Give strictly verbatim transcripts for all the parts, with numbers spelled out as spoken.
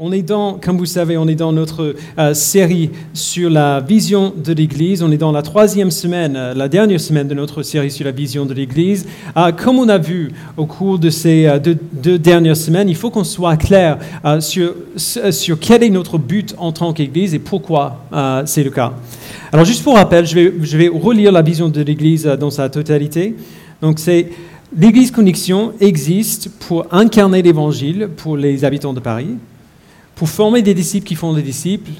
On est dans, comme vous savez, on est dans notre euh, série sur la vision de l'Église. On est dans la troisième semaine, euh, la dernière semaine de notre série sur la vision de l'Église. Euh, comme on a vu au cours de ces euh, deux, deux dernières semaines, il faut qu'on soit clair euh, sur, sur quel est notre but en tant qu'Église et pourquoi euh, c'est le cas. Alors, juste pour rappel, je vais, je vais relire la vision de l'Église euh, dans sa totalité. Donc, c'est « L'Église Connexion existe pour incarner l'Évangile pour les habitants de Paris ». Pour former des disciples qui font des disciples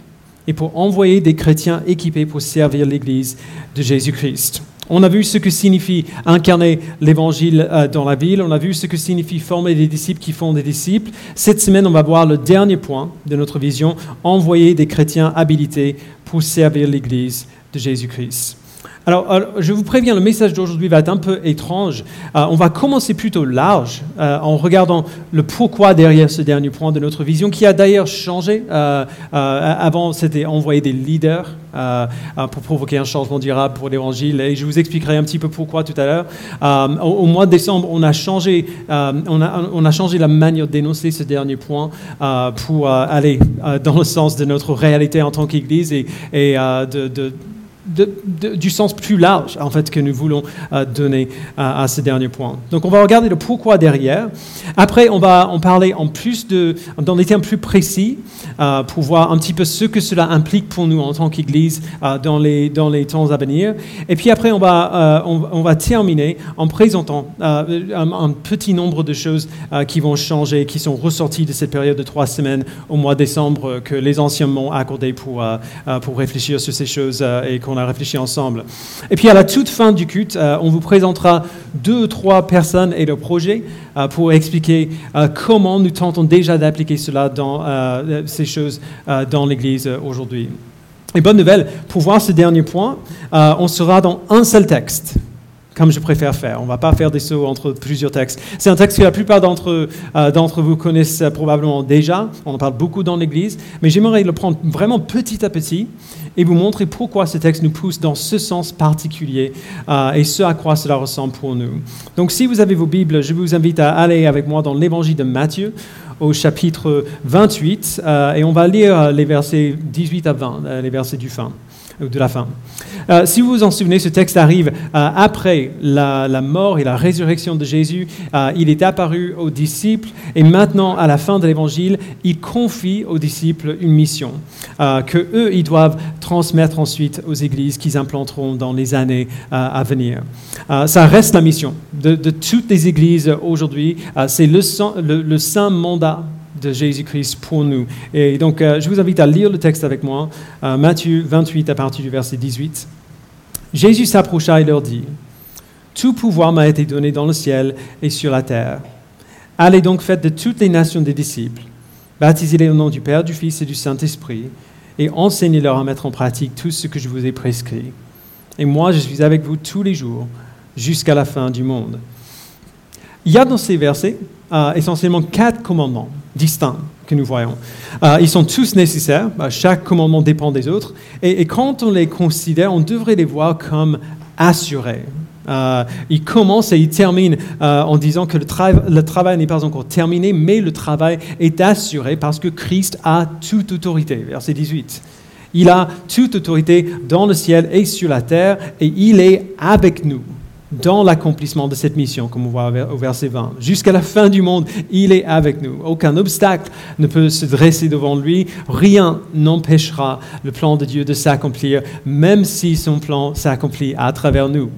et pour envoyer des chrétiens équipés pour servir l'Église de Jésus-Christ. On a vu ce que signifie incarner l'Évangile dans la ville. On a vu ce que signifie former des disciples qui font des disciples. Cette semaine, on va voir le dernier point de notre vision, envoyer des chrétiens habilités pour servir l'Église de Jésus-Christ. Alors, je vous préviens, le message d'aujourd'hui va être un peu étrange. Euh, on va commencer plutôt large euh, en regardant le pourquoi derrière ce dernier point de notre vision, qui a d'ailleurs changé. Euh, euh, avant, c'était envoyer des leaders euh, pour provoquer un changement durable pour l'Évangile. Et je vous expliquerai un petit peu pourquoi tout à l'heure. Euh, au, au mois de décembre, on a changé, euh, on a, on a changé la manière d'énoncer ce dernier point euh, pour euh, aller euh, dans le sens de notre réalité en tant qu'Église et, et euh, de... de De, de, du sens plus large, en fait, que nous voulons euh, donner euh, à ce dernier point. Donc, on va regarder le pourquoi derrière. Après, on va en parler en plus de, dans des termes plus précis euh, pour voir un petit peu ce que cela implique pour nous en tant qu'Église euh, dans, les, dans les temps à venir. Et puis après, on va, euh, on, on va terminer en présentant euh, un, un petit nombre de choses euh, qui vont changer, qui sont ressorties de cette période de trois semaines au mois de décembre euh, que les anciens m'ont accordé pour, euh, pour réfléchir sur ces choses euh, et qu'on on a réfléchi ensemble. Et puis à la toute fin du culte, euh, on vous présentera deux ou trois personnes et leur projet euh, pour expliquer euh, comment nous tentons déjà d'appliquer cela dans euh, ces choses euh, dans l'Église euh, aujourd'hui. Et bonne nouvelle, pour voir ce dernier point, euh, on sera dans un seul texte, comme je préfère faire. On ne va pas faire des sauts entre plusieurs textes. C'est un texte que la plupart d'entre, euh, d'entre vous connaissent euh, probablement déjà. On en parle beaucoup dans l'Église. Mais j'aimerais le prendre vraiment petit à petit et vous montrer pourquoi ce texte nous pousse dans ce sens particulier euh, et ce à quoi cela ressemble pour nous. Donc, si vous avez vos Bibles, je vous invite à aller avec moi dans l'Évangile de Matthieu, au chapitre vingt-huit, euh, et on va lire les versets dix-huit à vingt, euh, les versets du fin. de la fin. Euh, si vous vous en souvenez, ce texte arrive euh, après la, la mort et la résurrection de Jésus. Euh, il est apparu aux disciples et maintenant, à la fin de l'Évangile, il confie aux disciples une mission euh, qu'eux, ils doivent transmettre ensuite aux églises qu'ils implanteront dans les années euh, à venir. Euh, ça reste la mission de, de toutes les églises aujourd'hui. Euh, c'est le, le, le saint mandat de Jésus-Christ pour nous. Et donc, euh, je vous invite à lire le texte avec moi. Euh, Matthieu vingt-huit, à partir du verset dix-huit. « Jésus s'approcha et leur dit, « Tout pouvoir m'a été donné dans le ciel et sur la terre. Allez donc faites de toutes les nations des disciples. Baptisez-les au nom du Père, du Fils et du Saint-Esprit et enseignez-leur à mettre en pratique tout ce que je vous ai prescrit. Et moi, je suis avec vous tous les jours, jusqu'à la fin du monde. » Il y a dans ces versets euh, essentiellement quatre commandements distincts que nous voyons. Euh, ils sont tous nécessaires, chaque commandement dépend des autres, et, et quand on les considère, on devrait les voir comme assurés. Euh, il commence et il termine euh, en disant que le, tra- le travail n'est pas encore terminé, mais le travail est assuré parce que Christ a toute autorité, verset dix-huit. Il a toute autorité dans le ciel et sur la terre, et il est avec nous dans l'accomplissement de cette mission, comme on voit au verset vingt. Jusqu'à la fin du monde, il est avec nous. Aucun obstacle ne peut se dresser devant lui. Rien n'empêchera le plan de Dieu de s'accomplir, même si son plan s'accomplit à travers nous.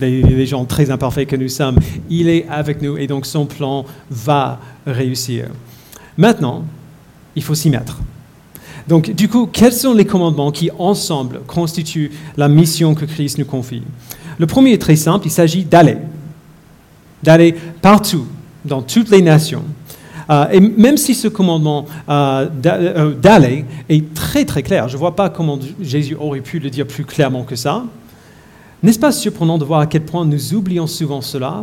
Les, les gens très imparfaits que nous sommes, il est avec nous et donc son plan va réussir. Maintenant, il faut s'y mettre. Donc, du coup, quels sont les commandements qui, ensemble, constituent la mission que Christ nous confie ? Le premier est très simple, il s'agit d'aller, d'aller partout, dans toutes les nations. Euh, et même si ce commandement euh, d'aller est très très clair, je ne vois pas comment Jésus aurait pu le dire plus clairement que ça, n'est-ce pas surprenant de voir à quel point nous oublions souvent cela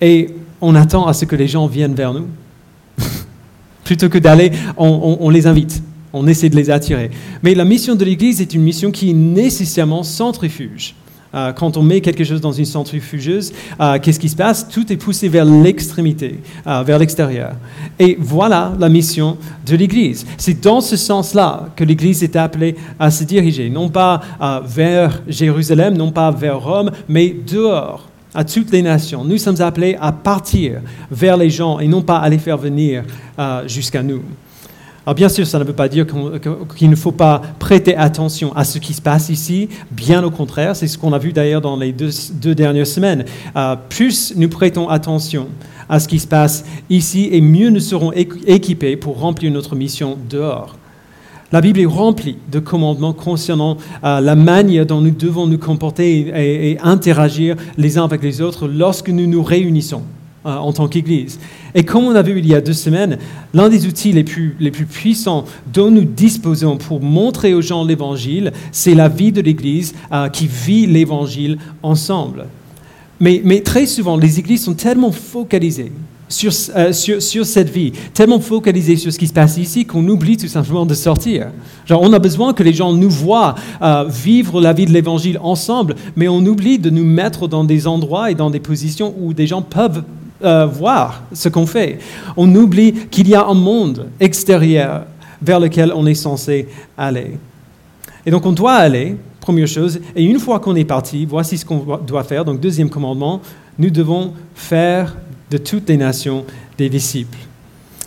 et on attend à ce que les gens viennent vers nous? Plutôt que d'aller, on, on, on les invite, on essaie de les attirer. Mais la mission de l'Église est une mission qui est nécessairement centrifuge. Euh, quand on met quelque chose dans une centrifugeuse, euh, qu'est-ce qui se passe? Tout est poussé vers l'extrémité, euh, vers l'extérieur. Et voilà la mission de l'Église. C'est dans ce sens-là que l'Église est appelée à se diriger, non pas euh, vers Jérusalem, non pas vers Rome, mais dehors, à toutes les nations. Nous sommes appelés à partir vers les gens et non pas à les faire venir euh, jusqu'à nous. Alors bien sûr, ça ne veut pas dire qu'on, qu'il ne faut pas prêter attention à ce qui se passe ici. Bien au contraire, c'est ce qu'on a vu d'ailleurs dans les deux, deux dernières semaines. Euh, plus nous prêtons attention à ce qui se passe ici, et mieux nous serons équipés pour remplir notre mission dehors. La Bible est remplie de commandements concernant euh, la manière dont nous devons nous comporter et, et, et interagir les uns avec les autres lorsque nous nous réunissons euh, en tant qu'Église. Et comme on a vu il y a deux semaines, l'un des outils les plus, les plus puissants dont nous disposons pour montrer aux gens l'Évangile, c'est la vie de l'Église euh, qui vit l'Évangile ensemble. Mais, mais très souvent, les Églises sont tellement focalisées Sur, euh, sur, sur cette vie, tellement focalisé sur ce qui se passe ici qu'on oublie tout simplement de sortir. Genre, on a besoin que les gens nous voient euh, vivre la vie de l'Évangile ensemble, mais on oublie de nous mettre dans des endroits et dans des positions où des gens peuvent euh, voir ce qu'on fait. On oublie qu'il y a un monde extérieur vers lequel on est censé aller. Et donc on doit aller, première chose, et une fois qu'on est parti, voici ce qu'on doit faire. Donc deuxième commandement, nous devons faire de toutes les nations des disciples.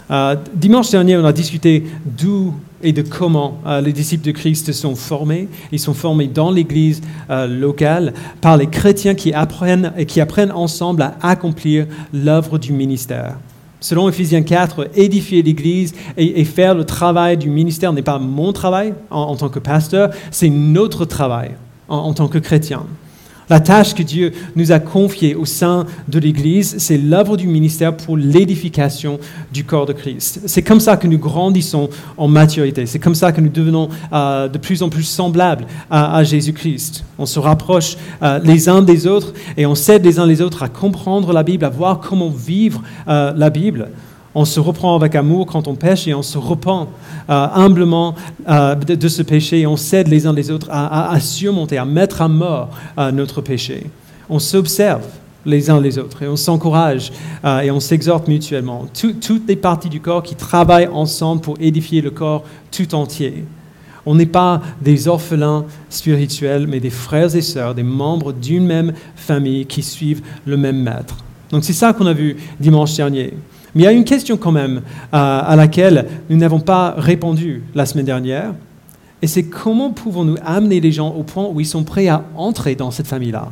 Euh, dimanche dernier, on a discuté d'où et de comment euh, les disciples de Christ sont formés. Ils sont formés dans l'Église euh, locale par les chrétiens qui apprennent, et qui apprennent ensemble à accomplir l'œuvre du ministère. Selon Éphésiens quatre, édifier l'Église et, et faire le travail du ministère n'est pas mon travail en, en tant que pasteur, c'est notre travail en, en tant que chrétien. La tâche que Dieu nous a confiée au sein de l'Église, c'est l'œuvre du ministère pour l'édification du corps de Christ. C'est comme ça que nous grandissons en maturité. C'est comme ça que nous devenons euh, de plus en plus semblables à, à Jésus-Christ. On se rapproche euh, les uns des autres et on s'aide les uns les autres à comprendre la Bible, à voir comment vivre euh, la Bible. On se reprend avec amour quand on pêche et on se repent euh, humblement euh, de, de ce péché et on s'aide les uns les autres à, à, à surmonter, à mettre à mort euh, notre péché. On s'observe les uns les autres et on s'encourage euh, et on s'exhorte mutuellement. Tout, toutes les parties du corps qui travaillent ensemble pour édifier le corps tout entier. On n'est pas des orphelins spirituels, mais des frères et sœurs, des membres d'une même famille qui suivent le même maître. Donc c'est ça qu'on a vu dimanche dernier. Mais il y a une question quand même euh, à laquelle nous n'avons pas répondu la semaine dernière, et c'est comment pouvons-nous amener les gens au point où ils sont prêts à entrer dans cette famille-là?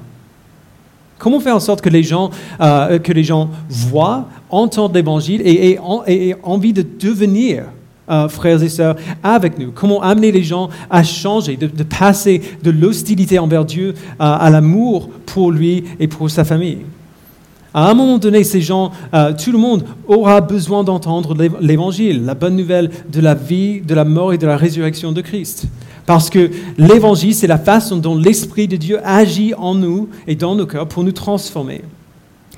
Comment faire en sorte que les gens, euh, que les gens voient, entendent l'Évangile et aient et, et envie de devenir euh, frères et sœurs avec nous? Comment amener les gens à changer, de, de passer de l'hostilité envers Dieu euh, à l'amour pour lui et pour sa famille? À un moment donné, ces gens, euh, tout le monde aura besoin d'entendre l'Évangile, la bonne nouvelle de la vie, de la mort et de la résurrection de Christ. Parce que l'Évangile, c'est la façon dont l'Esprit de Dieu agit en nous et dans nos cœurs pour nous transformer.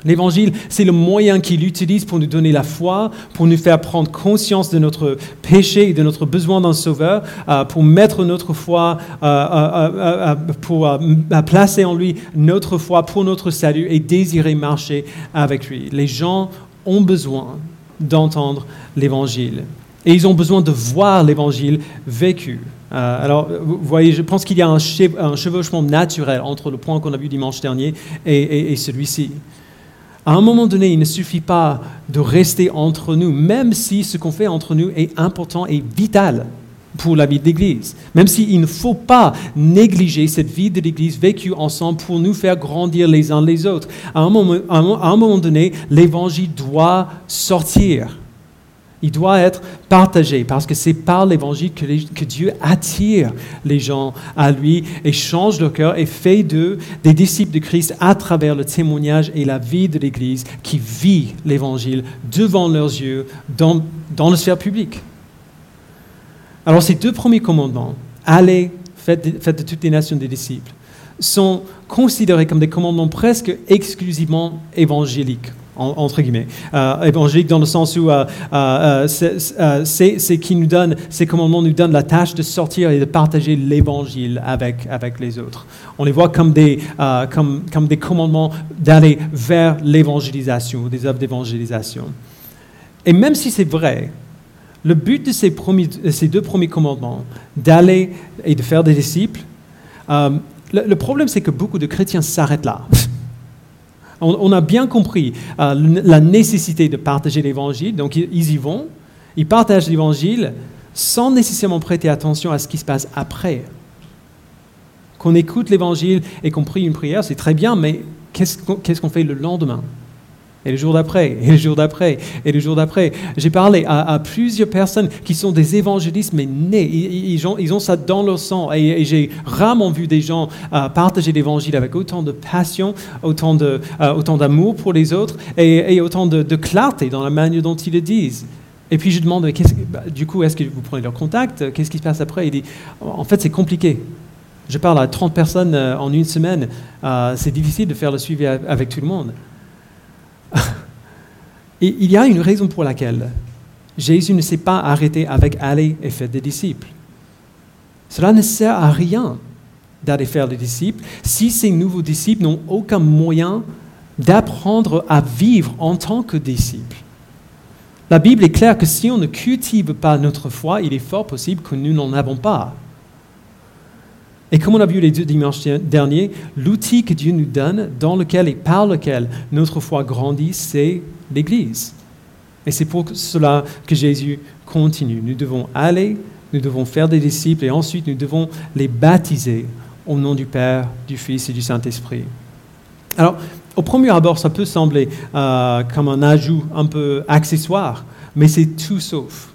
L'Évangile, c'est le moyen qu'il utilise pour nous donner la foi, pour nous faire prendre conscience de notre péché et de notre besoin d'un sauveur, euh, pour mettre notre foi, euh, euh, euh, pour euh, placer en lui notre foi pour notre salut et désirer marcher avec lui. Les gens ont besoin d'entendre l'Évangile et ils ont besoin de voir l'Évangile vécu. Euh, alors, vous voyez, je pense qu'il y a un, chev- un chevauchement naturel entre le point qu'on a vu dimanche dernier et, et, et celui-ci. À un moment donné, il ne suffit pas de rester entre nous, même si ce qu'on fait entre nous est important et vital pour la vie de l'Église. Même s'il ne faut pas négliger cette vie de l'Église vécue ensemble pour nous faire grandir les uns les autres. À un moment, à un moment donné, l'Évangile doit sortir. Il doit être partagé parce que c'est par l'Évangile que, les, que Dieu attire les gens à lui et change leur cœur et fait d'eux des disciples de Christ à travers le témoignage et la vie de l'Église qui vit l'Évangile devant leurs yeux dans, dans la sphère publique. Alors ces deux premiers commandements, « Allez, faites de, faites de toutes les nations des disciples », sont considérés comme des commandements presque exclusivement évangéliques en, entre guillemets, euh, évangélique dans le sens où euh, euh, c'est, c'est, c'est qui nous donne, ces commandements nous donnent la tâche de sortir et de partager l'évangile avec, avec les autres. On les voit comme des, euh, comme, comme des commandements d'aller vers l'évangélisation, des œuvres d'évangélisation. Et même si c'est vrai, le but de ces, premiers, de ces deux premiers commandements, d'aller et de faire des disciples, euh, le, le problème c'est que beaucoup de chrétiens s'arrêtent là. on, on a bien compris euh, la nécessité de partager l'évangile, donc ils y vont, ils partagent l'évangile sans nécessairement prêter attention à ce qui se passe après. Qu'on écoute l'évangile et qu'on prie une prière, c'est très bien, mais qu'est-ce qu'on, qu'est-ce qu'on fait le lendemain ? Et le jour d'après, et le jour d'après, et le jour d'après. J'ai parlé à, à plusieurs personnes qui sont des évangélistes, mais nés. Ils, ils, ont, ils ont ça dans leur sang. Et, et j'ai rarement vu des gens euh, partager l'évangile avec autant de passion, autant, de, euh, autant d'amour pour les autres, et, et autant de, de clarté dans la manière dont ils le disent. Et puis je demande, mais qu'est-ce que, bah, du coup, est-ce que vous prenez leur contact ? Qu'est-ce qui se passe après ? Il dit, en fait, c'est compliqué. Je parle à trente personnes en une semaine. Euh, c'est difficile de faire le suivi avec tout le monde. Et il y a une raison pour laquelle Jésus ne s'est pas arrêté avec « Allez et faites des disciples ». Cela ne sert à rien d'aller faire des disciples si ces nouveaux disciples n'ont aucun moyen d'apprendre à vivre en tant que disciples. La Bible est claire que si on ne cultive pas notre foi, il est fort possible que nous n'en avons pas. Et comme on a vu les deux dimanches derniers, l'outil que Dieu nous donne, dans lequel et par lequel notre foi grandit, c'est l'Église. Et c'est pour cela que Jésus continue. Nous devons aller, nous devons faire des disciples, et ensuite nous devons les baptiser au nom du Père, du Fils et du Saint-Esprit. Alors, au premier abord, ça peut sembler euh, comme un ajout un peu accessoire, mais c'est tout sauf.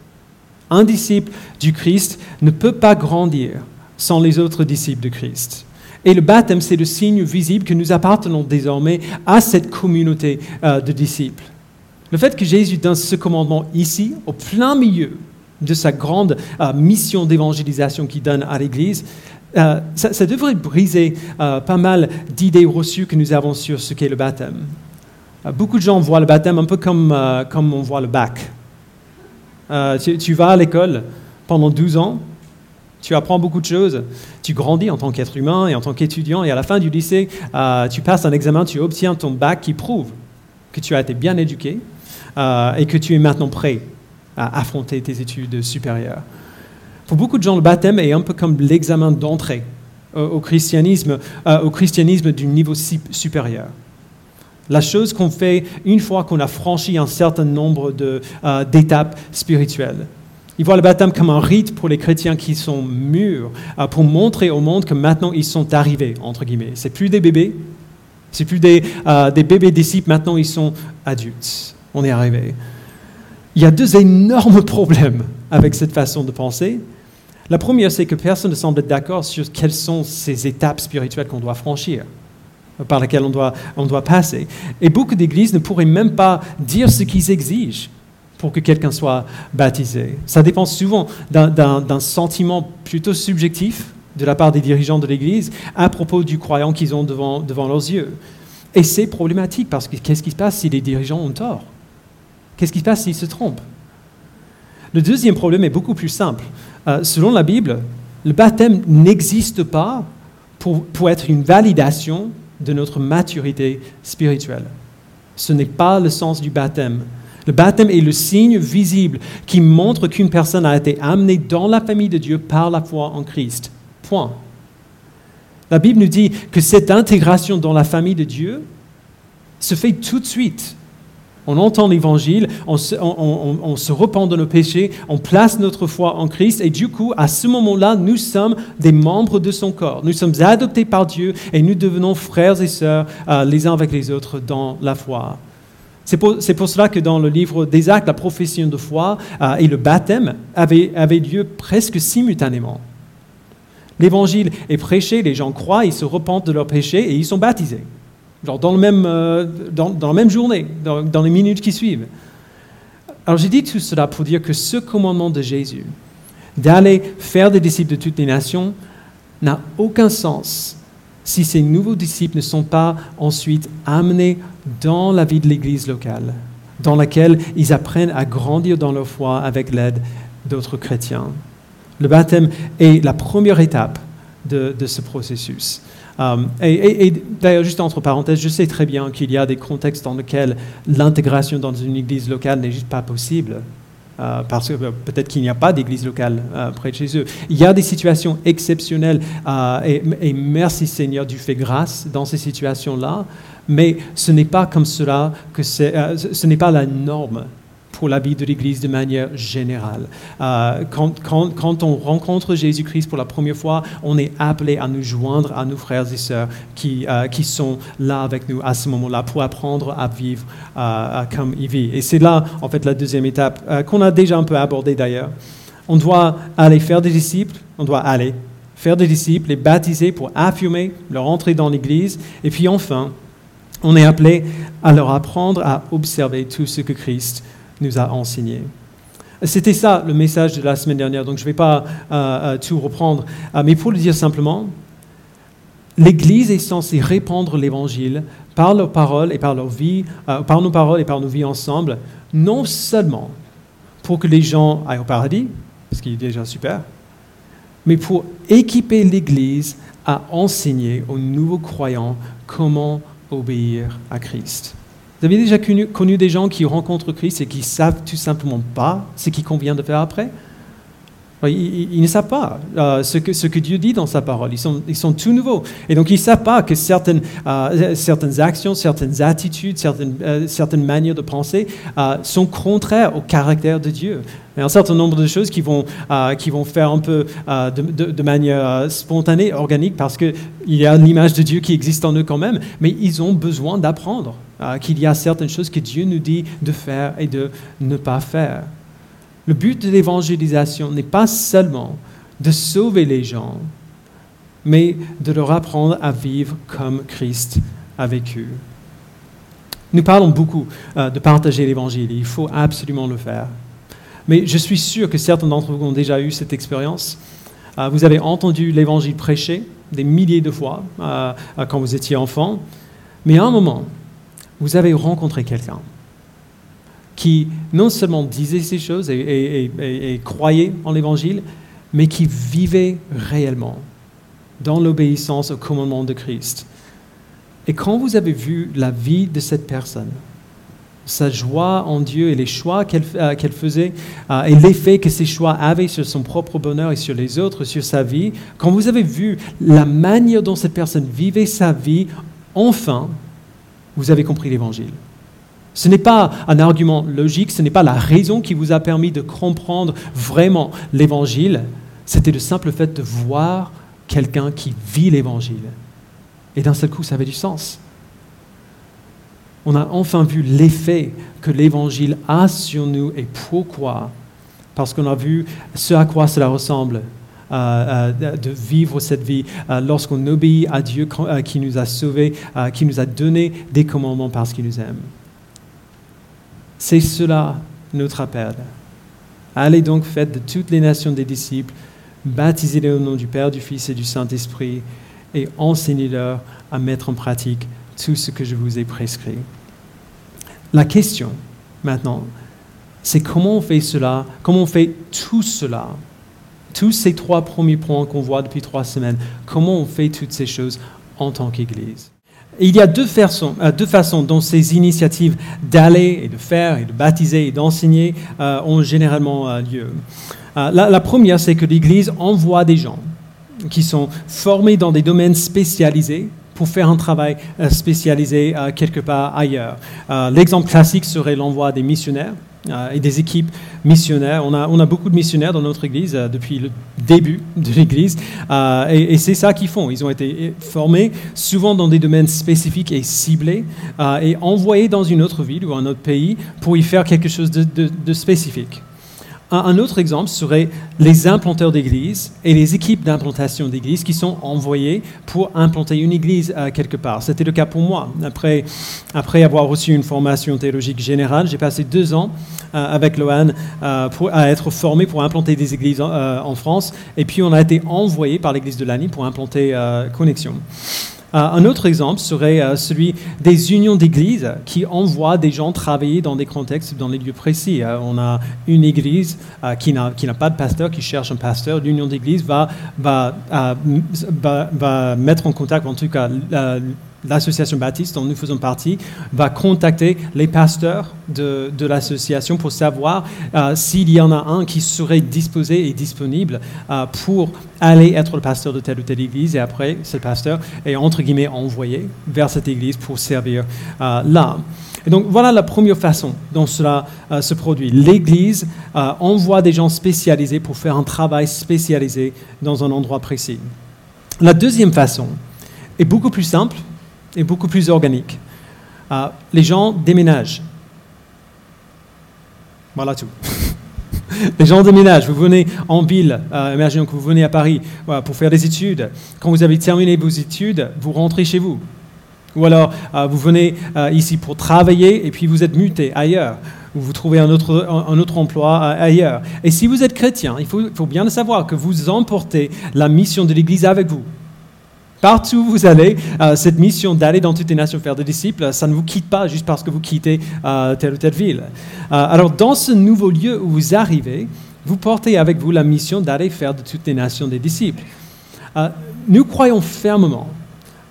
Un disciple du Christ ne peut pas grandir sans les autres disciples de Christ. Et le baptême, c'est le signe visible que nous appartenons désormais à cette communauté euh, de disciples. Le fait que Jésus donne ce commandement ici, au plein milieu de sa grande euh, mission d'évangélisation qu'il donne à l'Église, euh, ça, ça devrait briser euh, pas mal d'idées reçues que nous avons sur ce qu'est le baptême. Euh, beaucoup de gens voient le baptême un peu comme, euh, comme on voit le bac. Euh, tu, tu vas à l'école pendant douze ans, tu apprends beaucoup de choses, tu grandis en tant qu'être humain et en tant qu'étudiant, et à la fin du lycée, euh, tu passes un examen, tu obtiens ton bac qui prouve que tu as été bien éduqué euh, et que tu es maintenant prêt à affronter tes études supérieures. Pour beaucoup de gens, le baptême est un peu comme l'examen d'entrée au, au christianisme, euh, au christianisme du niveau supérieur. La chose qu'on fait une fois qu'on a franchi un certain nombre de, euh, d'étapes spirituelles. Ils voient le baptême comme un rite pour les chrétiens qui sont mûrs, pour montrer au monde que maintenant ils sont arrivés, entre guillemets. C'est plus des bébés, c'est plus des, euh, des bébés disciples, maintenant ils sont adultes. On est arrivés. Il y a deux énormes problèmes avec cette façon de penser. La première, c'est que personne ne semble être d'accord sur quelles sont ces étapes spirituelles qu'on doit franchir, par lesquelles on doit, on doit passer. Et beaucoup d'églises ne pourraient même pas dire ce qu'ils exigent pour que quelqu'un soit baptisé. Ça dépend souvent d'un, d'un, d'un sentiment plutôt subjectif de la part des dirigeants de l'Église à propos du croyant qu'ils ont devant, devant leurs yeux. Et c'est problématique parce que qu'est-ce qui se passe si les dirigeants ont tort ? Qu'est-ce qui se passe s'ils se trompent ? Le deuxième problème est beaucoup plus simple. Euh, selon la Bible, le baptême n'existe pas pour, pour être une validation de notre maturité spirituelle. Ce n'est pas le sens du baptême. Le baptême est le signe visible qui montre qu'une personne a été amenée dans la famille de Dieu par la foi en Christ. Point. La Bible nous dit que cette intégration dans la famille de Dieu se fait tout de suite. On entend l'Évangile, on se, on, on, on se repent de nos péchés, on place notre foi en Christ et du coup, à ce moment-là, nous sommes des membres de son corps. Nous sommes adoptés par Dieu et nous devenons frères et sœurs euh, les uns avec les autres dans la foi. C'est pour, c'est pour cela que dans le livre des Actes, la profession de foi euh, et le baptême avaient, avaient lieu presque simultanément. L'évangile est prêché, les gens croient, ils se repentent de leurs péchés et ils sont baptisés. Genre dans, le même, euh, dans, dans la même journée, dans, dans les minutes qui suivent. Alors j'ai dit tout cela pour dire que ce commandement de Jésus, d'aller faire des disciples de toutes les nations, n'a aucun sens si ces nouveaux disciples ne sont pas ensuite amenés dans la vie de l'Église locale, dans laquelle ils apprennent à grandir dans leur foi avec l'aide d'autres chrétiens. Le baptême est la première étape de, de ce processus. Um, et, et, et d'ailleurs, juste entre parenthèses, je sais très bien qu'il y a des contextes dans lesquels l'intégration dans une église locale n'est juste pas possible, euh, parce que euh, peut-être qu'il n'y a pas d'église locale euh, près de chez eux. Il y a des situations exceptionnelles, euh, et, et merci Seigneur, tu fais grâce dans ces situations-là, mais ce n'est pas comme cela que c'est, euh, ce n'est pas la norme pour la vie de l'Église de manière générale. Euh, quand, quand, quand on rencontre Jésus-Christ pour la première fois, on est appelé à nous joindre à nos frères et sœurs qui, euh, qui sont là avec nous à ce moment-là pour apprendre à vivre euh, comme il vit. Et c'est là, en fait, la deuxième étape euh, qu'on a déjà un peu abordée d'ailleurs. On doit aller faire des disciples, on doit aller faire des disciples, les baptiser pour affirmer leur entrée dans l'Église. Et puis enfin, on est appelé à leur apprendre à observer tout ce que Christ nous a enseigné. C'était ça le message de la semaine dernière, donc je ne vais pas euh, tout reprendre. Euh, mais pour le dire simplement, l'Église est censée répandre l'Évangile par leurs paroles et par leur vie, euh, par nos paroles et par nos vies ensemble, non seulement pour que les gens aillent au paradis, ce qui est déjà super, mais pour équiper l'Église à enseigner aux nouveaux croyants comment obéir à Christ. Vous avez déjà connu, connu des gens qui rencontrent Christ et qui ne savent tout simplement pas ce qu'il convient de faire après? Ils, ils, ils ne savent pas euh, ce, que, ce que Dieu dit dans sa parole. Ils sont, ils sont tout nouveaux. Et donc, ils ne savent pas que certaines, euh, certaines actions, certaines attitudes, certaines, euh, certaines manières de penser euh, sont contraires au caractère de Dieu. Il y a un certain nombre de choses qui vont, euh, qui vont faire un peu euh, de, de, de manière spontanée, organique, parce qu'il y a l'image de Dieu qui existe en eux quand même, mais ils ont besoin d'apprendre. Uh, qu'il y a certaines choses que Dieu nous dit de faire et de ne pas faire. Le but de l'évangélisation n'est pas seulement de sauver les gens, mais de leur apprendre à vivre comme Christ a vécu. Nous parlons beaucoup uh, de partager l'évangile, il faut absolument le faire. Mais je suis sûr que certains d'entre vous ont déjà eu cette expérience. Uh, vous avez entendu l'évangile prêché des milliers de fois uh, uh, quand vous étiez enfant, mais à un moment, vous avez rencontré quelqu'un qui non seulement disait ces choses et, et, et, et croyait en l'Évangile, mais qui vivait réellement dans l'obéissance au commandement de Christ. Et quand vous avez vu la vie de cette personne, sa joie en Dieu et les choix qu'elle, euh, qu'elle faisait, euh, et l'effet que ces choix avaient sur son propre bonheur et sur les autres, sur sa vie, quand vous avez vu la manière dont cette personne vivait sa vie, enfin, vous avez compris l'Évangile. Ce n'est pas un argument logique, ce n'est pas la raison qui vous a permis de comprendre vraiment l'Évangile, c'était le simple fait de voir quelqu'un qui vit l'Évangile. Et d'un seul coup, ça avait du sens. On a enfin vu l'effet que l'Évangile a sur nous et pourquoi. Parce qu'on a vu ce à quoi cela ressemble. Euh, euh, de vivre cette vie euh, lorsqu'on obéit à Dieu euh, qui nous a sauvés, euh, qui nous a donné des commandements parce qu'il nous aime. C'est cela notre appel. Allez donc, faites de toutes les nations des disciples, baptisez-les au nom du Père, du Fils et du Saint-Esprit et enseignez-leur à mettre en pratique tout ce que je vous ai prescrit. La question maintenant, c'est comment on fait cela, comment on fait tout cela? Tous ces trois premiers points qu'on voit depuis trois semaines, comment on fait toutes ces choses en tant qu'Église. Et il y a deux façons, euh, deux façons dont ces initiatives d'aller et de faire et de baptiser et d'enseigner euh, ont généralement euh, lieu. Euh, la, la première, c'est que l'Église envoie des gens qui sont formés dans des domaines spécialisés pour faire un travail euh, spécialisé euh, quelque part ailleurs. Euh, l'exemple classique serait l'envoi des missionnaires et des équipes missionnaires. On a, on a beaucoup de missionnaires dans notre Église euh, depuis le début de l'Église euh, et, et c'est ça qu'ils font. Ils ont été formés souvent dans des domaines spécifiques et ciblés euh, et envoyés dans une autre ville ou un autre pays pour y faire quelque chose de, de, de spécifique. Un, un autre exemple serait les implanteurs d'églises et les équipes d'implantation d'églises qui sont envoyées pour implanter une église euh, quelque part. C'était le cas pour moi. Après, après avoir reçu une formation théologique générale, j'ai passé deux ans Euh, avec Loan euh, pour, à être formé pour implanter des églises en, euh, en France. Et puis, on a été envoyé par l'église de Lannis pour implanter euh, Connexion. Euh, un autre exemple serait euh, celui des unions d'églises qui envoient des gens travailler dans des contextes, dans des lieux précis. Euh, on a une église euh, qui, n'a, qui n'a pas de pasteur, qui cherche un pasteur. L'union d'église va, va, euh, va, va mettre en contact, en tout cas euh, l'association baptiste dont nous faisons partie, va contacter les pasteurs de, de l'association pour savoir euh, s'il y en a un qui serait disposé et disponible euh, pour aller être le pasteur de telle ou telle église, et après, ce pasteur est entre guillemets envoyé vers cette église pour servir euh, là. Et donc, voilà la première façon dont cela euh, se produit. L'église euh, envoie des gens spécialisés pour faire un travail spécialisé dans un endroit précis. La deuxième façon est beaucoup plus simple et beaucoup plus organique. Euh, les gens déménagent. Voilà tout. Les gens déménagent, vous venez en ville, euh, imaginons que vous venez à Paris voilà, pour faire des études. Quand vous avez terminé vos études, vous rentrez chez vous. Ou alors, euh, vous venez euh, ici pour travailler et puis vous êtes muté ailleurs. Ou vous trouvez un autre, un, un autre emploi euh, ailleurs. Et si vous êtes chrétien, il faut, faut bien le savoir que vous emportez la mission de l'Église avec vous. Partout où vous allez, euh, cette mission d'aller dans toutes les nations faire des disciples, ça ne vous quitte pas juste parce que vous quittez euh, telle ou telle ville. Euh, alors, dans ce nouveau lieu où vous arrivez, vous portez avec vous la mission d'aller faire de toutes les nations des disciples. Euh, nous croyons fermement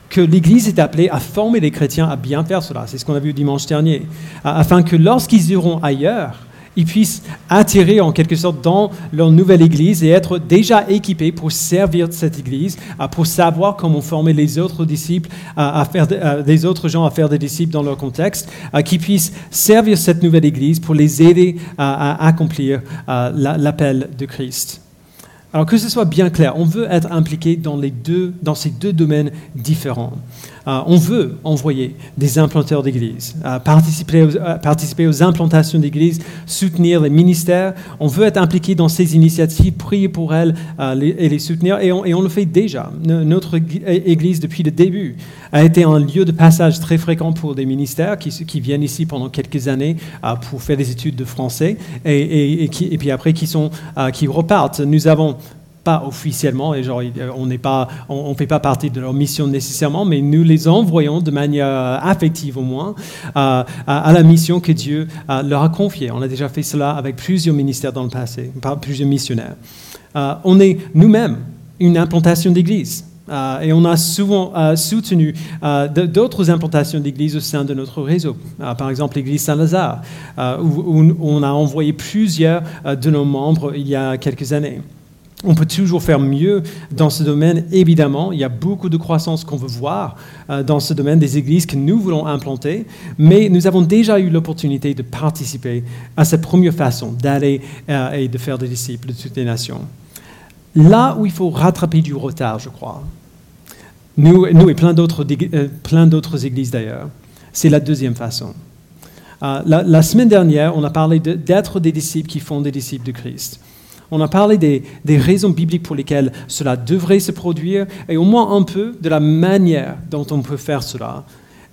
que l'Église est appelée à former les chrétiens à bien faire cela. C'est ce qu'on a vu dimanche dernier. Euh, afin que lorsqu'ils iront ailleurs, ils puissent atterrir en quelque sorte dans leur nouvelle église et être déjà équipés pour servir cette église, pour savoir comment former les autres disciples, à faire des autres gens à faire des disciples dans leur contexte, qu'ils puissent servir cette nouvelle église pour les aider à accomplir l'appel de Christ. Alors que ce soit bien clair, on veut être impliqué dans, les deux, dans ces deux domaines différents. Euh, on veut envoyer des implanteurs d'églises, euh, participer, aux, euh, participer aux implantations d'églises, soutenir les ministères. On veut être impliqué dans ces initiatives, prier pour elles euh, les, et les soutenir. Et on, et on le fait déjà. Notre église, depuis le début, a été un lieu de passage très fréquent pour des ministères qui, qui viennent ici pendant quelques années euh, pour faire des études de français et, et, et, qui, et puis après qui, sont, euh, qui repartent. Nous avons pas officiellement, et genre, on n'est pas, on ne fait pas partie de leur mission nécessairement, mais nous les envoyons de manière affective au moins euh, à, à la mission que Dieu euh, leur a confiée. On a déjà fait cela avec plusieurs ministères dans le passé, plusieurs missionnaires. Euh, on est nous-mêmes une implantation d'église. Uh, et on a souvent uh, soutenu uh, d'autres implantations d'églises au sein de notre réseau. Uh, par exemple, l'église Saint-Lazare, uh, où, où on a envoyé plusieurs uh, de nos membres il y a quelques années. On peut toujours faire mieux dans ce domaine, évidemment. Il y a beaucoup de croissance qu'on veut voir uh, dans ce domaine des églises que nous voulons implanter. Mais nous avons déjà eu l'opportunité de participer à cette première façon d'aller uh, et de faire des disciples de toutes les nations. Là où il faut rattraper du retard, je crois, nous, nous et plein d'autres, plein d'autres églises d'ailleurs, c'est la deuxième façon. Euh, la, la semaine dernière, on a parlé de, d'être des disciples qui font des disciples de Christ. On a parlé des, des raisons bibliques pour lesquelles cela devrait se produire et au moins un peu de la manière dont on peut faire cela.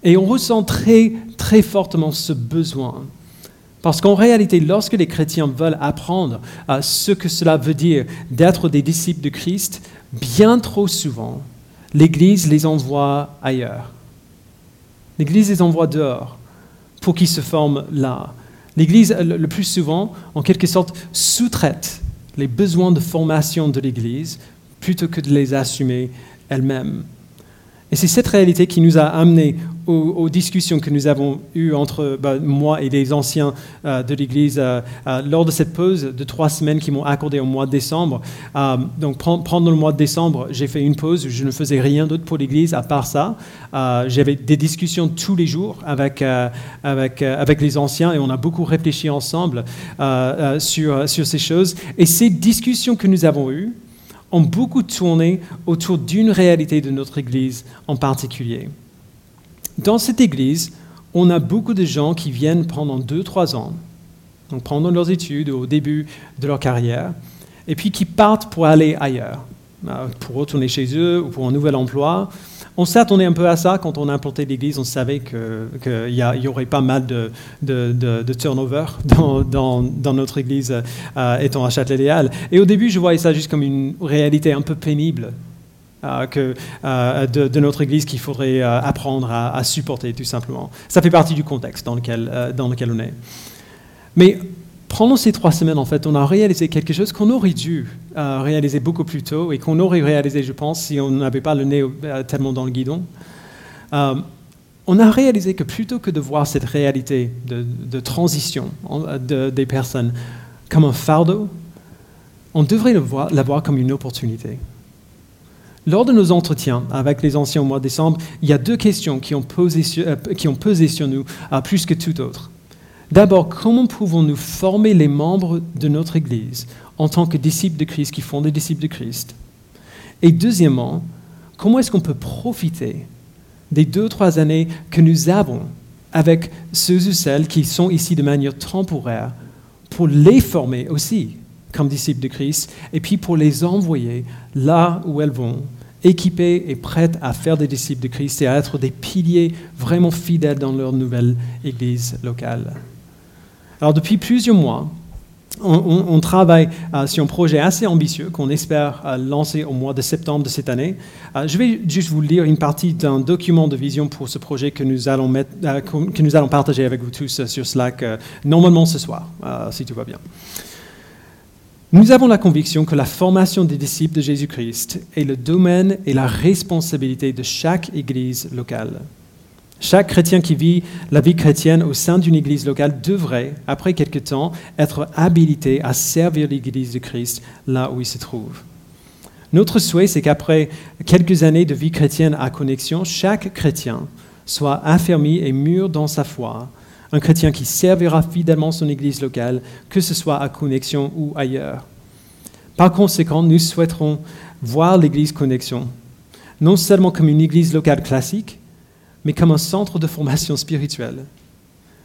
Et on ressent très, très fortement ce besoin. Parce qu'en réalité, lorsque les chrétiens veulent apprendre euh, ce que cela veut dire d'être des disciples de Christ, bien trop souvent, l'Église les envoie ailleurs. L'Église les envoie dehors pour qu'ils se forment là. L'Église, le plus souvent, en quelque sorte, sous-traite les besoins de formation de l'Église plutôt que de les assumer elle-même. Et c'est cette réalité qui nous a amenés aux, aux discussions que nous avons eues entre ben, moi et les anciens euh, de l'Église euh, euh, lors de cette pause de trois semaines qu'ils m'ont accordée au mois de décembre. Euh, donc pendant le mois de décembre, j'ai fait une pause où je ne faisais rien d'autre pour l'Église à part ça. Euh, j'avais des discussions tous les jours avec, euh, avec, euh, avec les anciens et on a beaucoup réfléchi ensemble euh, euh, sur, sur ces choses. Et ces discussions que nous avons eues ont beaucoup tourné autour d'une réalité de notre Église en particulier. Dans cette Église, on a beaucoup de gens qui viennent pendant deux trois ans, donc pendant leurs études au début de leur carrière, et puis qui partent pour aller ailleurs, pour retourner chez eux ou pour un nouvel emploi. On s'attendait un peu à ça. Quand on a implanté l'Église, on savait qu'il y, y aurait pas mal de, de, de, de turnover dans, dans, dans notre Église euh, étant à Châtelet-Léal. Et au début, je voyais ça juste comme une réalité un peu pénible euh, que, euh, de, de notre Église qu'il faudrait euh, apprendre à, à supporter, tout simplement. Ça fait partie du contexte dans lequel, euh, dans lequel on est. Mais pendant ces trois semaines, en fait, on a réalisé quelque chose qu'on aurait dû euh, réaliser beaucoup plus tôt et qu'on aurait réalisé, je pense, si on n'avait pas le nez euh, tellement dans le guidon. Euh, on a réalisé que plutôt que de voir cette réalité de, de transition en, de, des personnes comme un fardeau, on devrait le voir, la voir comme une opportunité. Lors de nos entretiens avec les anciens au mois de décembre, il y a deux questions qui ont pesé sur, euh, qui ont pesé sur nous euh, plus que tout autre. D'abord, comment pouvons-nous former les membres de notre Église en tant que disciples de Christ, qui font des disciples de Christ? Et deuxièmement, comment est-ce qu'on peut profiter des deux ou trois années que nous avons avec ceux ou celles qui sont ici de manière temporaire pour les former aussi comme disciples de Christ, et puis pour les envoyer là où elles vont, équipées et prêtes à faire des disciples de Christ et à être des piliers vraiment fidèles dans leur nouvelle Église locale. Alors, depuis plusieurs mois, on, on, on travaille euh, sur un projet assez ambitieux qu'on espère euh, lancer au mois de septembre de cette année. Euh, je vais juste vous lire une partie d'un document de vision pour ce projet que nous allons, mettre, euh, que nous allons partager avec vous tous euh, sur Slack, euh, normalement ce soir, euh, si tout va bien. Nous avons la conviction que la formation des disciples de Jésus-Christ est le domaine et la responsabilité de chaque Église locale. Chaque chrétien qui vit la vie chrétienne au sein d'une église locale devrait, après quelque temps, être habilité à servir l'Église de Christ là où il se trouve. Notre souhait, c'est qu'après quelques années de vie chrétienne à Connexion, chaque chrétien soit affermi et mûr dans sa foi, un chrétien qui servira fidèlement son église locale, que ce soit à Connexion ou ailleurs. Par conséquent, nous souhaiterons voir l'Église Connexion, non seulement comme une église locale classique, mais comme un centre de formation spirituelle,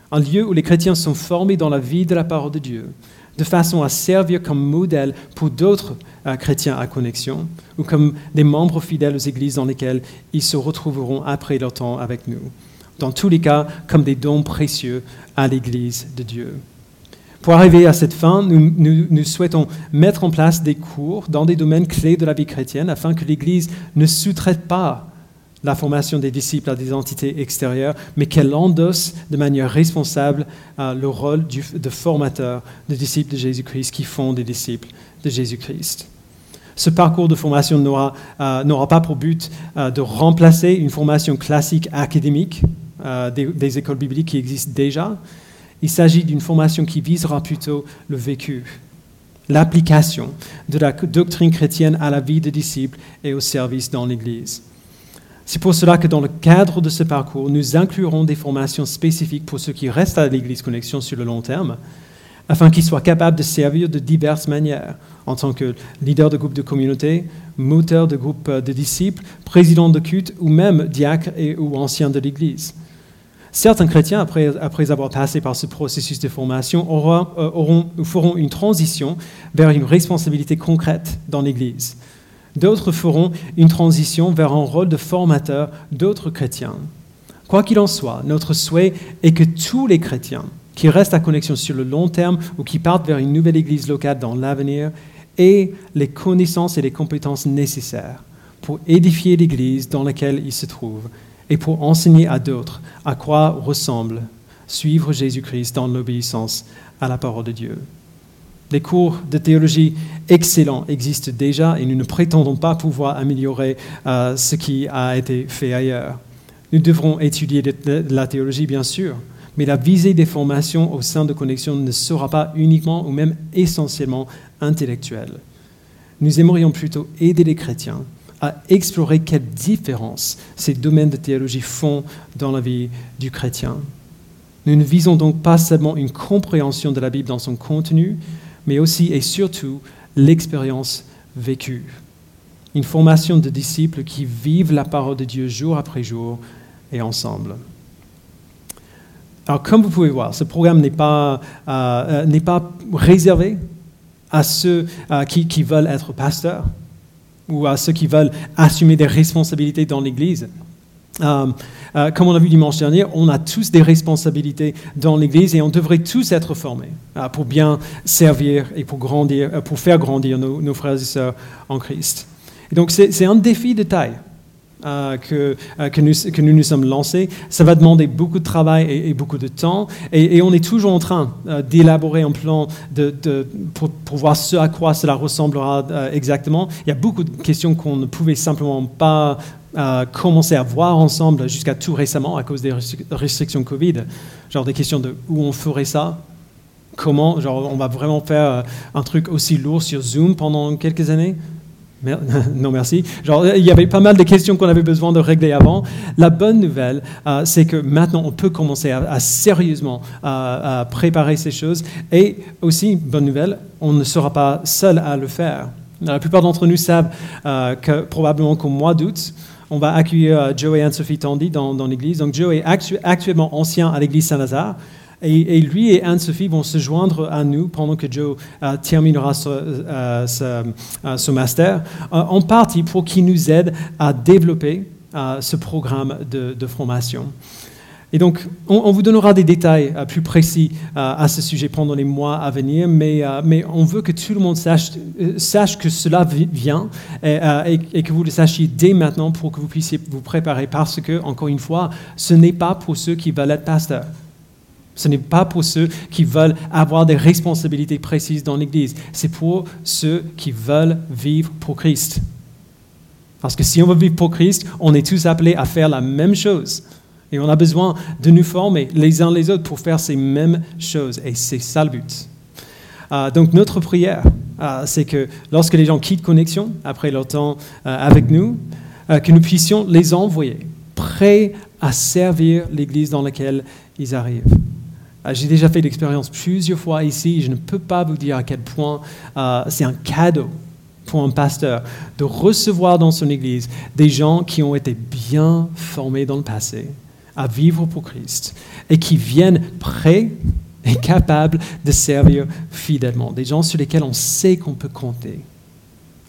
un lieu où les chrétiens sont formés dans la vie de la parole de Dieu, de façon à servir comme modèle pour d'autres euh, chrétiens à Connexion, ou comme des membres fidèles aux églises dans lesquelles ils se retrouveront après leur temps avec nous, dans tous les cas comme des dons précieux à l'Église de Dieu. Pour arriver à cette fin, nous, nous, nous souhaitons mettre en place des cours dans des domaines clés de la vie chrétienne, afin que l'Église ne sous-traite pas la formation des disciples à des entités extérieures, mais qu'elle endosse de manière responsable euh, le rôle du, de formateur de disciples de Jésus-Christ qui font des disciples de Jésus-Christ. Ce parcours de formation n'aura, euh, n'aura pas pour but euh, de remplacer une formation classique académique euh, des, des écoles bibliques qui existent déjà. Il s'agit d'une formation qui visera plutôt le vécu, l'application de la doctrine chrétienne à la vie des disciples et au service dans l'Église. C'est pour cela que dans le cadre de ce parcours, nous inclurons des formations spécifiques pour ceux qui restent à l'Église Connexion sur le long terme, afin qu'ils soient capables de servir de diverses manières, en tant que leader de groupe de communauté, moteur de groupe de disciples, président de culte ou même diacre et, ou ancien de l'Église. Certains chrétiens, après, après avoir passé par ce processus de formation, aura, auront, feront une transition vers une responsabilité concrète dans l'Église. D'autres feront une transition vers un rôle de formateur d'autres chrétiens. Quoi qu'il en soit, notre souhait est que tous les chrétiens qui restent à Connexion sur le long terme ou qui partent vers une nouvelle église locale dans l'avenir aient les connaissances et les compétences nécessaires pour édifier l'église dans laquelle ils se trouvent et pour enseigner à d'autres à quoi ressemble suivre Jésus-Christ dans l'obéissance à la parole de Dieu. Des cours de théologie excellents existent déjà et nous ne prétendons pas pouvoir améliorer euh, ce qui a été fait ailleurs. Nous devrons étudier de, de, de la théologie, bien sûr, mais la visée des formations au sein de Connexion ne sera pas uniquement ou même essentiellement intellectuelle. Nous aimerions plutôt aider les chrétiens à explorer quelles différences ces domaines de théologie font dans la vie du chrétien. Nous ne visons donc pas seulement une compréhension de la Bible dans son contenu, mais aussi et surtout l'expérience vécue. Une formation de disciples qui vivent la parole de Dieu jour après jour et ensemble. Alors, comme vous pouvez voir, ce programme n'est pas, euh, n'est pas réservé à ceux euh, qui, qui veulent être pasteurs ou à ceux qui veulent assumer des responsabilités dans l'Église. Euh, euh, comme on a vu dimanche dernier, on a tous des responsabilités dans l'Église et on devrait tous être formés euh, pour bien servir et pour, grandir, euh, pour faire grandir nos, nos frères et sœurs en Christ. Et donc, c'est, c'est un défi de taille euh, que, euh, que, nous, que nous nous sommes lancés. Ça va demander beaucoup de travail et, et beaucoup de temps. Et, et on est toujours en train euh, d'élaborer un plan de, de, pour, pour voir ce à quoi cela ressemblera euh, exactement. Il y a beaucoup de questions qu'on ne pouvait simplement pas Euh, commencer à voir ensemble jusqu'à tout récemment à cause des restrictions Covid, genre des questions de où on ferait ça, comment, genre on va vraiment faire un truc aussi lourd sur Zoom pendant quelques années ? Mer- non merci, genre il y avait pas mal de questions qu'on avait besoin de régler avant. La bonne nouvelle, euh, c'est que maintenant on peut commencer à, à sérieusement à, à préparer ces choses, et aussi, bonne nouvelle, on ne sera pas seul à le faire. La plupart d'entre nous savent euh, que probablement qu'au mois d'août, on va accueillir Joe et Anne-Sophie Tandy dans, dans l'église. Donc Joe est actu- actuellement ancien à l'église Saint-Lazare, et, et lui et Anne-Sophie vont se joindre à nous pendant que Joe euh, terminera ce, euh, ce, euh, ce master, euh, en partie pour qu'il nous aide à développer euh, ce programme de, de formation. Et donc, on, on vous donnera des détails euh, plus précis euh, à ce sujet pendant les mois à venir, mais, euh, mais on veut que tout le monde sache, euh, sache que cela vient et, euh, et, et que vous le sachiez dès maintenant pour que vous puissiez vous préparer, parce que, encore une fois, ce n'est pas pour ceux qui veulent être pasteurs. Ce n'est pas pour ceux qui veulent avoir des responsabilités précises dans l'Église. C'est pour ceux qui veulent vivre pour Christ. Parce que si on veut vivre pour Christ, on est tous appelés à faire la même chose. Et on a besoin de nous former les uns les autres pour faire ces mêmes choses. Et c'est ça le but. Euh, donc notre prière, euh, c'est que lorsque les gens quittent Connexion, après leur temps euh, avec nous, euh, que nous puissions les envoyer, prêts à servir l'Église dans laquelle ils arrivent. Euh, j'ai déjà fait l'expérience plusieurs fois ici. Je ne peux pas vous dire à quel point euh, c'est un cadeau pour un pasteur de recevoir dans son Église des gens qui ont été bien formés dans le passé à vivre pour Christ, et qui viennent prêts et capables de servir fidèlement. Des gens sur lesquels on sait qu'on peut compter,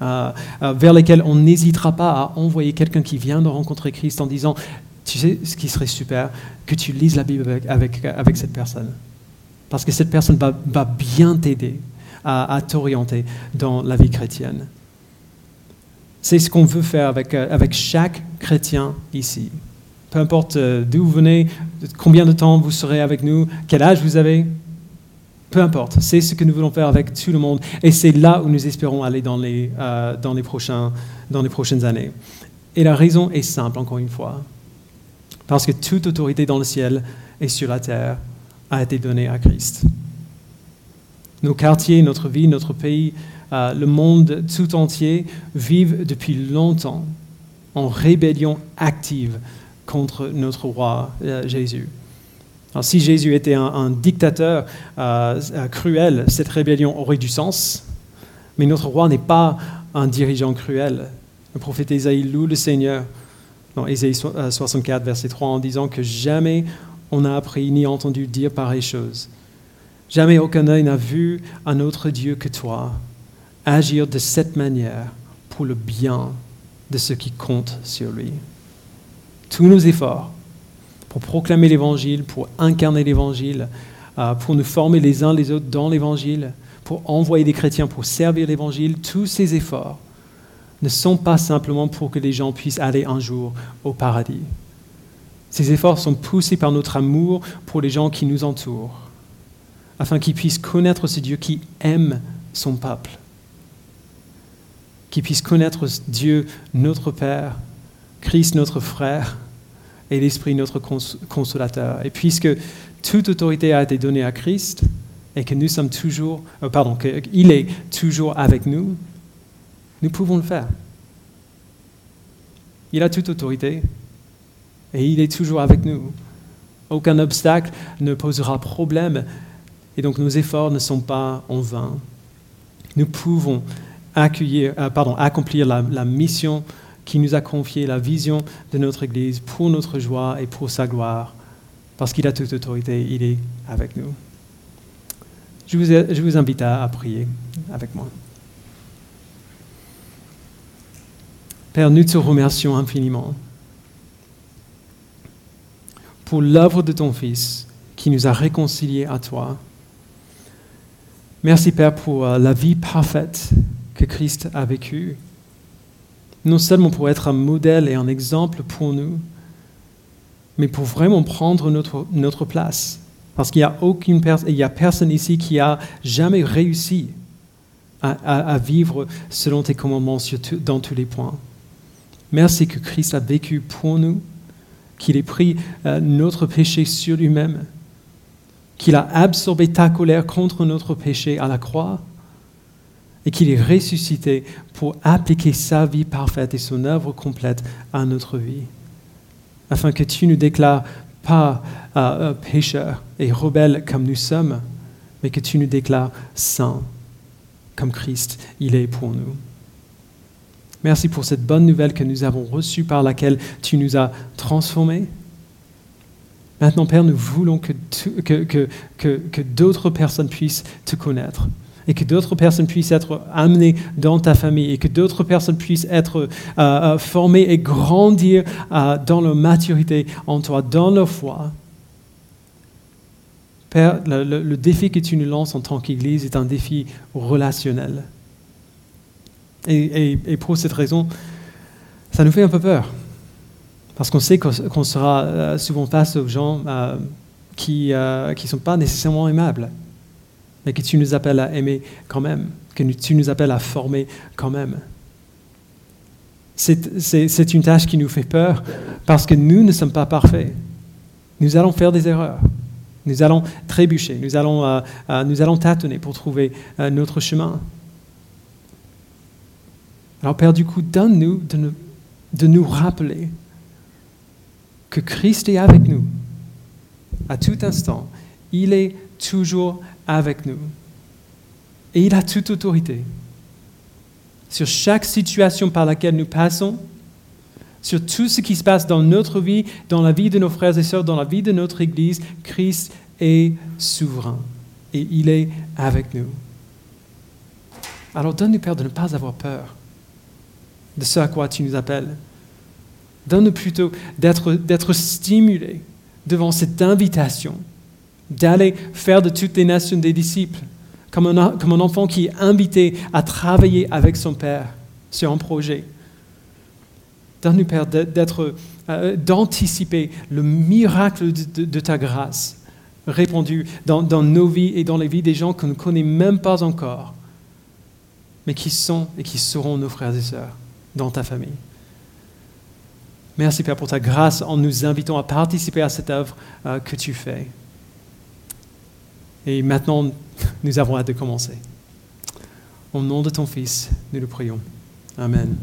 euh, euh, vers lesquels on n'hésitera pas à envoyer quelqu'un qui vient de rencontrer Christ en disant « Tu sais ce qui serait super, que tu lises la Bible avec, avec, avec cette personne. » Parce que cette personne va, va bien t'aider à, à t'orienter dans la vie chrétienne. C'est ce qu'on veut faire avec, avec chaque chrétien ici. Peu importe d'où vous venez, combien de temps vous serez avec nous, quel âge vous avez, peu importe. C'est ce que nous voulons faire avec tout le monde. Et c'est là où nous espérons aller dans les, euh, dans les, prochains, dans les prochaines années. Et la raison est simple, encore une fois. Parce que toute autorité dans le ciel et sur la terre a été donnée à Christ. Nos quartiers, notre vie, notre pays, euh, le monde tout entier vivent depuis longtemps en rébellion active contre notre roi euh, Jésus. Alors, si Jésus était un, un dictateur euh, cruel, cette rébellion aurait du sens, mais notre roi n'est pas un dirigeant cruel. Le prophète Isaïe loue le Seigneur dans Isaïe soixante-quatre, verset trois, en disant que jamais on n'a appris ni entendu dire pareille chose. Jamais aucun œil n'a vu un autre Dieu que toi agir de cette manière pour le bien de ceux qui comptent sur lui. Tous nos efforts pour proclamer l'Évangile, pour incarner l'Évangile, euh, pour nous former les uns les autres dans l'Évangile, pour envoyer des chrétiens pour servir l'Évangile, tous ces efforts ne sont pas simplement pour que les gens puissent aller un jour au paradis. Ces efforts sont poussés par notre amour pour les gens qui nous entourent, afin qu'ils puissent connaître ce Dieu qui aime son peuple, qu'ils puissent connaître Dieu, notre Père, Christ, notre frère, et l'Esprit, notre cons- consolateur. Et puisque toute autorité a été donnée à Christ, et que nous sommes toujours, euh, pardon, qu'il est toujours avec nous, nous pouvons le faire. Il a toute autorité, et il est toujours avec nous. Aucun obstacle ne posera problème. Et donc, nos efforts ne sont pas en vain. Nous pouvons accueillir, euh, pardon, accomplir la, la mission qui nous a confiée, la vision de notre Église pour notre joie et pour sa gloire, parce qu'il a toute autorité, il est avec nous. Je vous, je vous invite à, à prier avec moi. Père, nous te remercions infiniment pour l'œuvre de ton Fils qui nous a réconciliés à toi. Merci Père pour euh, la vie parfaite que Christ a vécue. non seulement pour être un modèle et un exemple pour nous, mais pour vraiment prendre notre, notre place. Parce qu'il n'y a aucune personne, il n'y a personne ici qui a jamais réussi à, à, à vivre selon tes commandements dans tous les points. Merci que Christ a vécu pour nous, qu'il ait pris euh, notre péché sur lui-même, qu'il a absorbé ta colère contre notre péché à la croix, et qu'il est ressuscité pour appliquer sa vie parfaite et son œuvre complète à notre vie, afin que tu ne nous déclares pas euh, pécheurs et rebelles comme nous sommes, mais que tu nous déclares saints, comme Christ, il est pour nous. Merci pour cette bonne nouvelle que nous avons reçue, par laquelle tu nous as transformés. Maintenant, Père, nous voulons que, tu, que, que, que, que d'autres personnes puissent te connaître, et que d'autres personnes puissent être amenées dans ta famille, et que d'autres personnes puissent être euh, formées et grandir euh, dans leur maturité en toi, dans leur foi. Père, le, le, le défi que tu nous lances en tant qu'Église est un défi relationnel. Et, et, et pour cette raison, ça nous fait un peu peur, parce qu'on sait qu'on sera souvent face aux gens euh, qui euh, qui sont pas nécessairement aimables, mais que tu nous appelles à aimer quand même, que tu nous appelles à former quand même. C'est, c'est, c'est une tâche qui nous fait peur, parce que nous ne sommes pas parfaits. Nous allons faire des erreurs. Nous allons trébucher, nous allons, euh, euh, nous allons tâtonner pour trouver euh, notre chemin. Alors Père, du coup, donne-nous de, ne, de nous rappeler que Christ est avec nous à tout instant. Il est toujours avec nous. Et il a toute autorité sur chaque situation par laquelle nous passons, sur tout ce qui se passe dans notre vie, dans la vie de nos frères et sœurs, dans la vie de notre Église. Christ est souverain et il est avec nous. Alors donne-nous, Père, de ne pas avoir peur de ce à quoi tu nous appelles. Donne-nous plutôt d'être, d'être stimulés devant cette invitation d'aller faire de toutes les nations des disciples, comme un, comme un enfant qui est invité à travailler avec son père sur un projet. Donne-nous, Père, d'être, euh, d'anticiper le miracle de, de, de ta grâce répandue dans, dans nos vies et dans les vies des gens qu'on ne connaît même pas encore, mais qui sont et qui seront nos frères et sœurs dans ta famille. Merci, Père, pour ta grâce en nous invitant à participer à cette œuvre euh, que tu fais. Et maintenant, nous avons hâte de commencer. Au nom de ton Fils, nous le prions. Amen.